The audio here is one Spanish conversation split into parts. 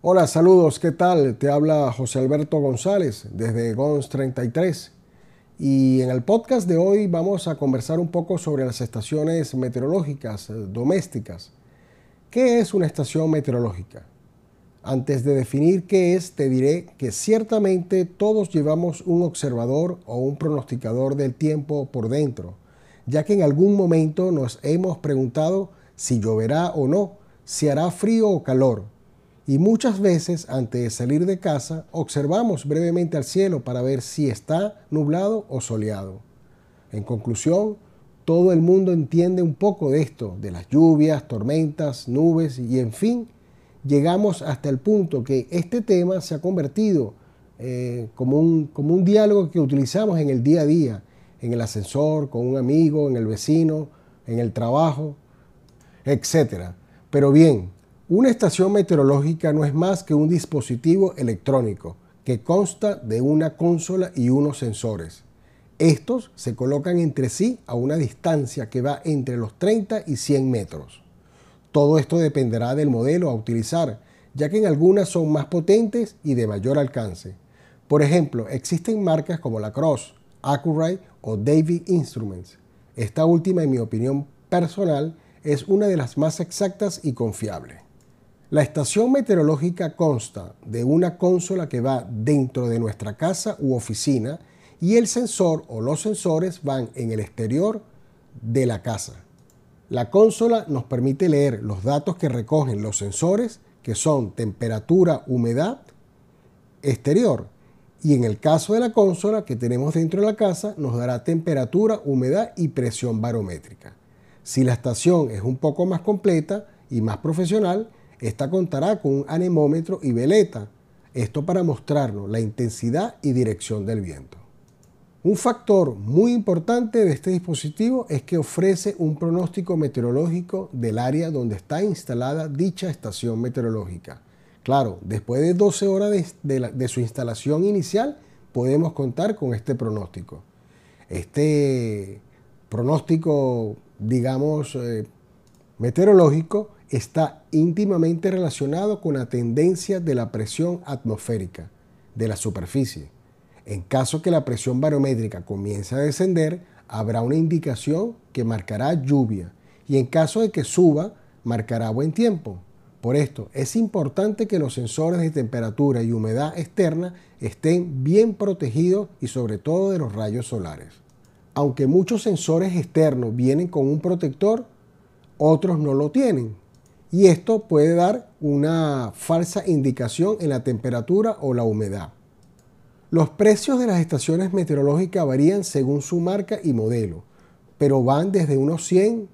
Hola, saludos, ¿qué tal? Te habla José Alberto González desde GONS 33 y en el podcast de hoy vamos a conversar un poco sobre las estaciones meteorológicas domésticas. ¿Qué es una estación meteorológica? Antes de definir qué es, te diré que ciertamente todos llevamos un observador o un pronosticador del tiempo por dentro, ya que en algún momento nos hemos preguntado si lloverá o no, si hará frío o calor. Y muchas veces, antes de salir de casa, observamos brevemente al cielo para ver si está nublado o soleado. En conclusión, todo el mundo entiende un poco de esto, de las lluvias, tormentas, nubes y en fin, llegamos hasta el punto que este tema se ha convertido como un diálogo que utilizamos en el día a día, en el ascensor, con un amigo, en el vecino, en el trabajo, etc. Pero bien, una estación meteorológica no es más que un dispositivo electrónico que consta de una consola y unos sensores. Estos se colocan entre sí a una distancia que va entre los 30 y 100 metros. Todo esto dependerá del modelo a utilizar, ya que en algunas son más potentes y de mayor alcance. Por ejemplo, existen marcas como La Crosse, AccuRite o Davis Instruments. Esta última, en mi opinión personal, es una de las más exactas y confiables. La estación meteorológica consta de una consola que va dentro de nuestra casa u oficina y el sensor o los sensores van en el exterior de la casa. La consola nos permite leer los datos que recogen los sensores, que son temperatura, humedad, exterior. Y en el caso de la consola que tenemos dentro de la casa, nos dará temperatura, humedad y presión barométrica. Si la estación es un poco más completa y más profesional, esta contará con un anemómetro y veleta. Esto para mostrarnos la intensidad y dirección del viento. Un factor muy importante de este dispositivo es que ofrece un pronóstico meteorológico del área donde está instalada dicha estación meteorológica. Claro, después de 12 horas de su instalación inicial, podemos contar con este pronóstico. Este pronóstico, digamos, meteorológico, está íntimamente relacionado con la tendencia de la presión atmosférica de la superficie. En caso que la presión barométrica comience a descender, habrá una indicación que marcará lluvia y en caso de que suba, marcará buen tiempo. Por esto, es importante que los sensores de temperatura y humedad externa estén bien protegidos y sobre todo de los rayos solares. Aunque muchos sensores externos vienen con un protector, otros no lo tienen. Y esto puede dar una falsa indicación en la temperatura o la humedad. Los precios de las estaciones meteorológicas varían según su marca y modelo, pero van desde unos $100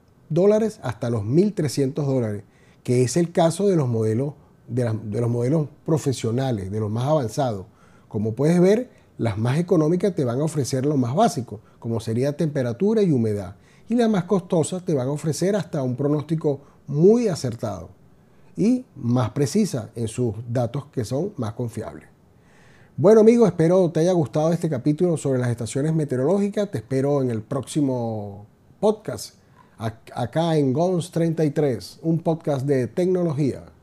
hasta los $1,300, que es el caso de los modelos, profesionales, de los más avanzados. Como puedes ver, las más económicas te van a ofrecer lo más básico, como sería temperatura y humedad, y las más costosas te van a ofrecer hasta un pronóstico muy acertado y más precisa en sus datos que son más confiables. Bueno amigos, espero te haya gustado este capítulo sobre las estaciones meteorológicas. Te espero en el próximo podcast, acá en GONS 33, un podcast de tecnología.